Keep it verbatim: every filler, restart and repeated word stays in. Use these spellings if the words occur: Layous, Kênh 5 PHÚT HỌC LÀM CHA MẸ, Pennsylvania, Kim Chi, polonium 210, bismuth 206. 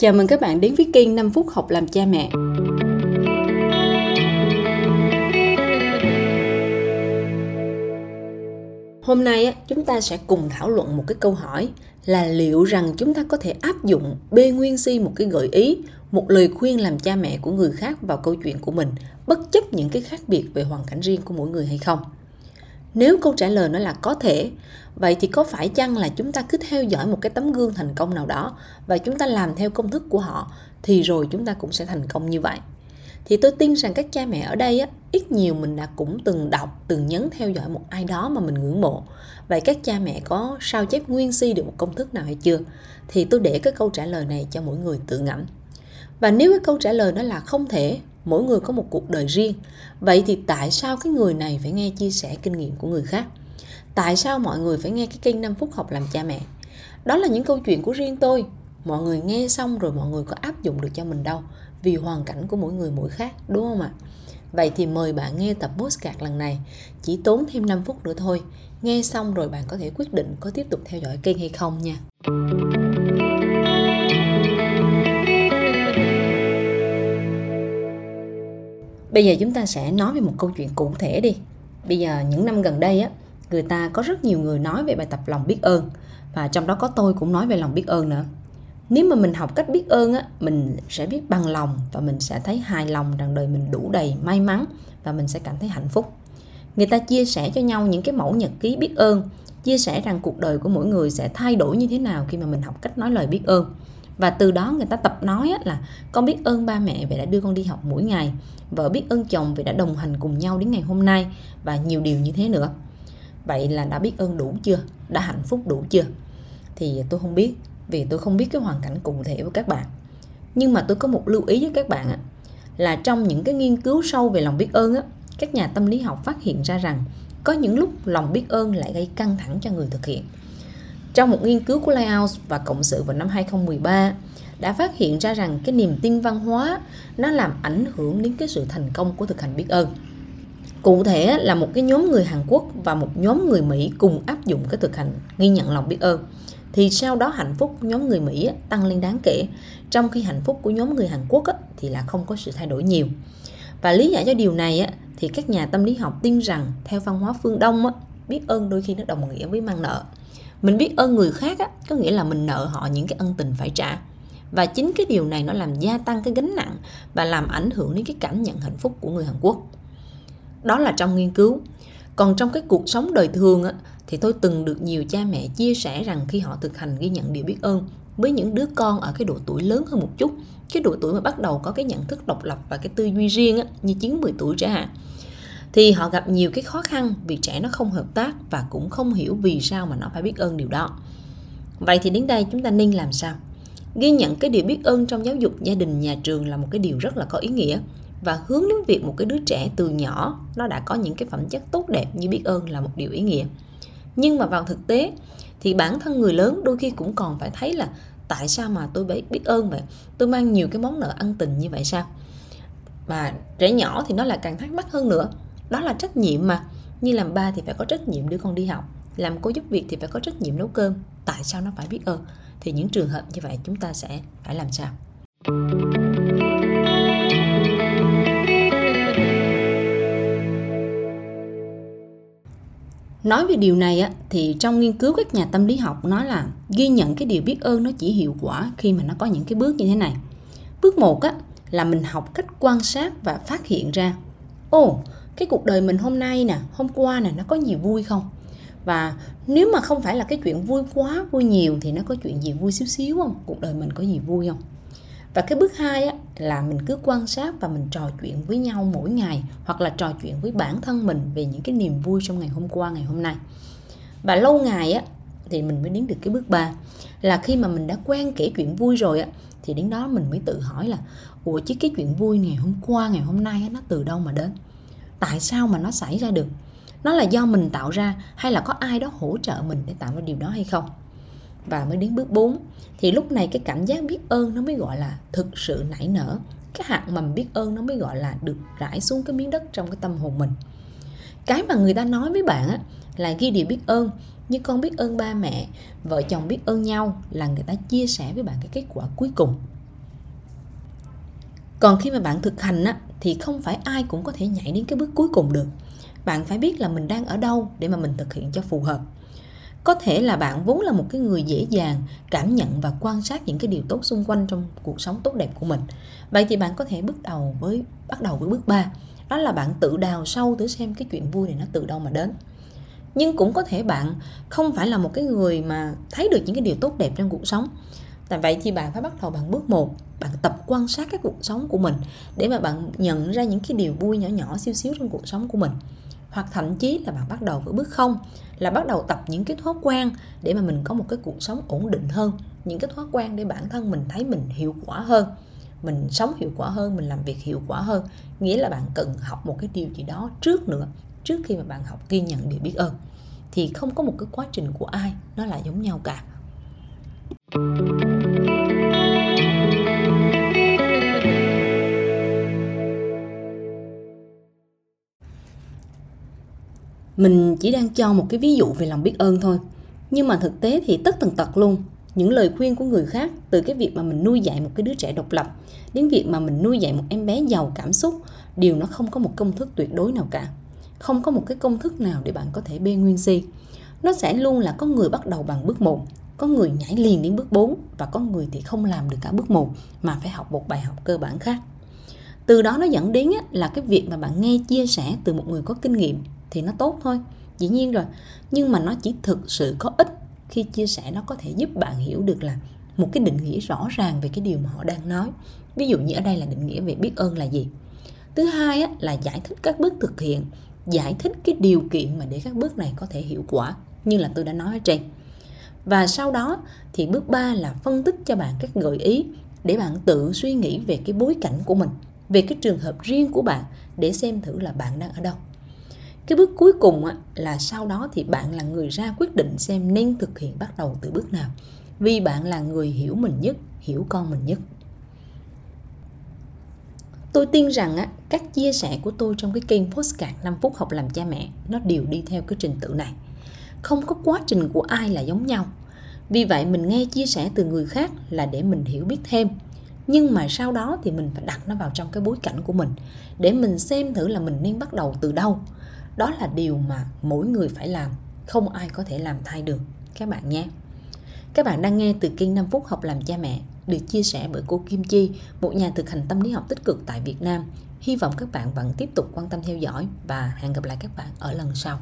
Chào mừng các bạn đến với kênh năm phút học làm cha mẹ. Hôm nay chúng ta sẽ cùng thảo luận một cái câu hỏi là liệu rằng chúng ta có thể áp dụng B nguyên si một cái gợi ý, một lời khuyên làm cha mẹ của người khác vào câu chuyện của mình, bất chấp những cái khác biệt về hoàn cảnh riêng của mỗi người hay không? Nếu câu trả lời nó là có thể, vậy thì có phải chăng là chúng ta cứ theo dõi một cái tấm gương thành công nào đó và chúng ta làm theo công thức của họ thì rồi chúng ta cũng sẽ thành công như vậy? Thì tôi tin rằng các cha mẹ ở đây á, ít nhiều mình đã cũng từng đọc, từng nhấn theo dõi một ai đó mà mình ngưỡng mộ. Vậy các cha mẹ có sao chép nguyên si được một công thức nào hay chưa? Thì tôi để cái câu trả lời này cho mỗi người tự ngẫm. Và nếu cái câu trả lời nó là không thể, mỗi người có một cuộc đời riêng, vậy thì tại sao cái người này phải nghe chia sẻ kinh nghiệm của người khác? Tại sao mọi người phải nghe cái kênh năm phút học làm cha mẹ? Đó là những câu chuyện của riêng tôi. Mọi người nghe xong rồi mọi người có áp dụng được cho mình đâu, vì hoàn cảnh của mỗi người mỗi khác, đúng không ạ? Vậy thì mời bạn nghe tập podcast lần này, chỉ tốn thêm năm phút nữa thôi. Nghe xong rồi bạn có thể quyết định có tiếp tục theo dõi kênh hay không nha. Bây giờ chúng ta sẽ nói về một câu chuyện cụ thể đi. Bây giờ những năm gần đây á, người ta có rất nhiều người nói về bài tập lòng biết ơn, và trong đó có tôi cũng nói về lòng biết ơn nữa. Nếu mà mình học cách biết ơn á, mình sẽ biết bằng lòng và mình sẽ thấy hài lòng rằng đời mình đủ đầy may mắn và mình sẽ cảm thấy hạnh phúc. Người ta chia sẻ cho nhau những cái mẫu nhật ký biết ơn, chia sẻ rằng cuộc đời của mỗi người sẽ thay đổi như thế nào khi mà mình học cách nói lời biết ơn. Và từ đó người ta tập nói là con biết ơn ba mẹ vì đã đưa con đi học mỗi ngày, vợ biết ơn chồng vì đã đồng hành cùng nhau đến ngày hôm nay, và nhiều điều như thế nữa. Vậy là đã biết ơn đủ chưa? Đã hạnh phúc đủ chưa? Thì tôi không biết, vì tôi không biết cái hoàn cảnh cụ thể của các bạn. Nhưng mà tôi có một lưu ý với các bạn là trong những cái nghiên cứu sâu về lòng biết ơn, các nhà tâm lý học phát hiện ra rằng có những lúc lòng biết ơn lại gây căng thẳng cho người thực hiện. Trong một nghiên cứu của Layous và Cộng sự vào năm hai không một ba đã phát hiện ra rằng cái niềm tin văn hóa nó làm ảnh hưởng đến cái sự thành công của thực hành biết ơn. Cụ thể là một cái nhóm người Hàn Quốc và một nhóm người Mỹ cùng áp dụng cái thực hành ghi nhận lòng biết ơn. Thì sau đó hạnh phúc của nhóm người Mỹ tăng lên đáng kể, trong khi hạnh phúc của nhóm người Hàn Quốc thì là không có sự thay đổi nhiều. Và lý giải cho điều này thì các nhà tâm lý học tin rằng theo văn hóa phương Đông, biết ơn đôi khi nó đồng nghĩa với mang nợ. Mình biết ơn người khác á, có nghĩa là mình nợ họ những cái ân tình phải trả. Và chính cái điều này nó làm gia tăng cái gánh nặng và làm ảnh hưởng đến cái cảm nhận hạnh phúc của người Hàn Quốc. Đó là trong nghiên cứu. Còn trong cái cuộc sống đời thường á, thì tôi từng được nhiều cha mẹ chia sẻ rằng khi họ thực hành ghi nhận điều biết ơn với những đứa con ở cái độ tuổi lớn hơn một chút, cái độ tuổi mà bắt đầu có cái nhận thức độc lập và cái tư duy riêng á, như chín mười tuổi chẳng hạn, thì họ gặp nhiều cái khó khăn vì trẻ nó không hợp tác và cũng không hiểu vì sao mà nó phải biết ơn điều đó. Vậy thì đến đây chúng ta nên làm sao? Ghi nhận cái điều biết ơn trong giáo dục gia đình, nhà trường là một cái điều rất là có ý nghĩa, và hướng đến việc một cái đứa trẻ từ nhỏ nó đã có những cái phẩm chất tốt đẹp như biết ơn là một điều ý nghĩa. Nhưng mà vào thực tế thì bản thân người lớn đôi khi cũng còn phải thấy là tại sao mà tôi biết ơn vậy? Tôi mang nhiều cái món nợ ân tình như vậy sao? Và trẻ nhỏ thì nó lại càng thắc mắc hơn nữa. Đó là trách nhiệm mà, như làm ba thì phải có trách nhiệm đưa con đi học, làm cô giúp việc thì phải có trách nhiệm nấu cơm, tại sao nó phải biết ơn? Thì những trường hợp như vậy chúng ta sẽ phải làm sao? Nói về điều này thì trong nghiên cứu các nhà tâm lý học nói là ghi nhận cái điều biết ơn nó chỉ hiệu quả khi mà nó có những cái bước như thế này. Bước một là mình học cách quan sát và phát hiện ra Ồ, cái cuộc đời mình hôm nay nè, hôm qua nè, nó có gì vui không? Và nếu mà không phải là cái chuyện vui quá, vui nhiều thì nó có chuyện gì vui xíu xíu không? Cuộc đời mình có gì vui không? Và cái bước hai á, là mình cứ quan sát và mình trò chuyện với nhau mỗi ngày, hoặc là trò chuyện với bản thân mình về những cái niềm vui trong ngày hôm qua, ngày hôm nay. Và lâu ngày á, thì mình mới đến được cái bước ba, là khi mà mình đã quen kể chuyện vui rồi á, thì đến đó mình mới tự hỏi là Ủa chứ cái chuyện vui ngày hôm qua, ngày hôm nay á, nó từ đâu mà đến? Tại sao mà nó xảy ra được? Nó là do mình tạo ra hay là có ai đó hỗ trợ mình để tạo ra điều đó hay không? Và mới đến bước bốn, thì lúc này cái cảm giác biết ơn nó mới gọi là thực sự nảy nở. Cái hạt mầm biết ơn nó mới gọi là được rải xuống cái miếng đất trong cái tâm hồn mình. Cái mà người ta nói với bạn á, là ghi điều biết ơn như con biết ơn ba mẹ, vợ chồng biết ơn nhau, là người ta chia sẻ với bạn cái kết quả cuối cùng. Còn khi mà bạn thực hành á, thì không phải ai cũng có thể nhảy đến cái bước cuối cùng được. Bạn phải biết là mình đang ở đâu để mà mình thực hiện cho phù hợp. Có thể là bạn vốn là một cái người dễ dàng cảm nhận và quan sát những cái điều tốt xung quanh trong cuộc sống tốt đẹp của mình. Vậy thì bạn có thể bắt đầu với bắt đầu với bước ba. Đó là bạn tự đào sâu thử xem cái chuyện vui này nó từ đâu mà đến. Nhưng cũng có thể bạn không phải là một cái người mà thấy được những cái điều tốt đẹp trong cuộc sống. Tại vậy thì bạn phải bắt đầu bằng bước một. Bạn tập quan sát cái cuộc sống của mình để mà bạn nhận ra những cái điều vui nhỏ nhỏ xíu xíu trong cuộc sống của mình. Hoặc thậm chí là bạn bắt đầu với bước không, là bắt đầu tập những cái thói quen để mà mình có một cái cuộc sống ổn định hơn. Những cái thói quen để bản thân mình thấy mình hiệu quả hơn, mình sống hiệu quả hơn, mình làm việc hiệu quả hơn. Nghĩa là bạn cần học một cái điều gì đó trước nữa, trước khi mà bạn học ghi nhận điều biết ơn. Thì không có một cái quá trình của ai nó là giống nhau cả. Mình chỉ đang cho một cái ví dụ về lòng biết ơn thôi. Nhưng mà thực tế thì tất tần tật luôn. Những lời khuyên của người khác, từ cái việc mà mình nuôi dạy một cái đứa trẻ độc lập đến việc mà mình nuôi dạy một em bé giàu cảm xúc, đều nó không có một công thức tuyệt đối nào cả. Không có một cái công thức nào để bạn có thể bê nguyên si. Nó sẽ luôn là có người bắt đầu bằng bước một, có người nhảy liền đến bước bốn, và có người thì không làm được cả bước một mà phải học một bài học cơ bản khác. Từ đó nó dẫn đến là cái việc mà bạn nghe chia sẻ từ một người có kinh nghiệm thì nó tốt thôi, dĩ nhiên rồi. Nhưng mà nó chỉ thực sự có ích khi chia sẻ nó có thể giúp bạn hiểu được là một cái định nghĩa rõ ràng về cái điều mà họ đang nói. Ví dụ như ở đây là định nghĩa về biết ơn là gì. Thứ hai là giải thích các bước thực hiện, giải thích cái điều kiện mà để các bước này có thể hiệu quả, như là tôi đã nói ở trên. Và sau đó thì bước ba là phân tích cho bạn các gợi ý để bạn tự suy nghĩ về cái bối cảnh của mình, về cái trường hợp riêng của bạn để xem thử là bạn đang ở đâu. Cái bước cuối cùng là sau đó thì bạn là người ra quyết định xem nên thực hiện bắt đầu từ bước nào. Vì bạn là người hiểu mình nhất, hiểu con mình nhất. Tôi tin rằng các chia sẻ của tôi trong cái kênh podcast năm phút học làm cha mẹ nó đều đi theo cái trình tự này. Không có quá trình của ai là giống nhau. Vì vậy mình nghe chia sẻ từ người khác là để mình hiểu biết thêm. Nhưng mà sau đó thì mình phải đặt nó vào trong cái bối cảnh của mình để mình xem thử là mình nên bắt đầu từ đâu. Đó là điều mà mỗi người phải làm, không ai có thể làm thay được các bạn nhé. Các bạn đang nghe từ kênh năm phút học làm cha mẹ, được chia sẻ bởi cô Kim Chi, một nhà thực hành tâm lý học tích cực tại Việt Nam. Hy vọng các bạn vẫn tiếp tục quan tâm theo dõi và hẹn gặp lại các bạn ở lần sau.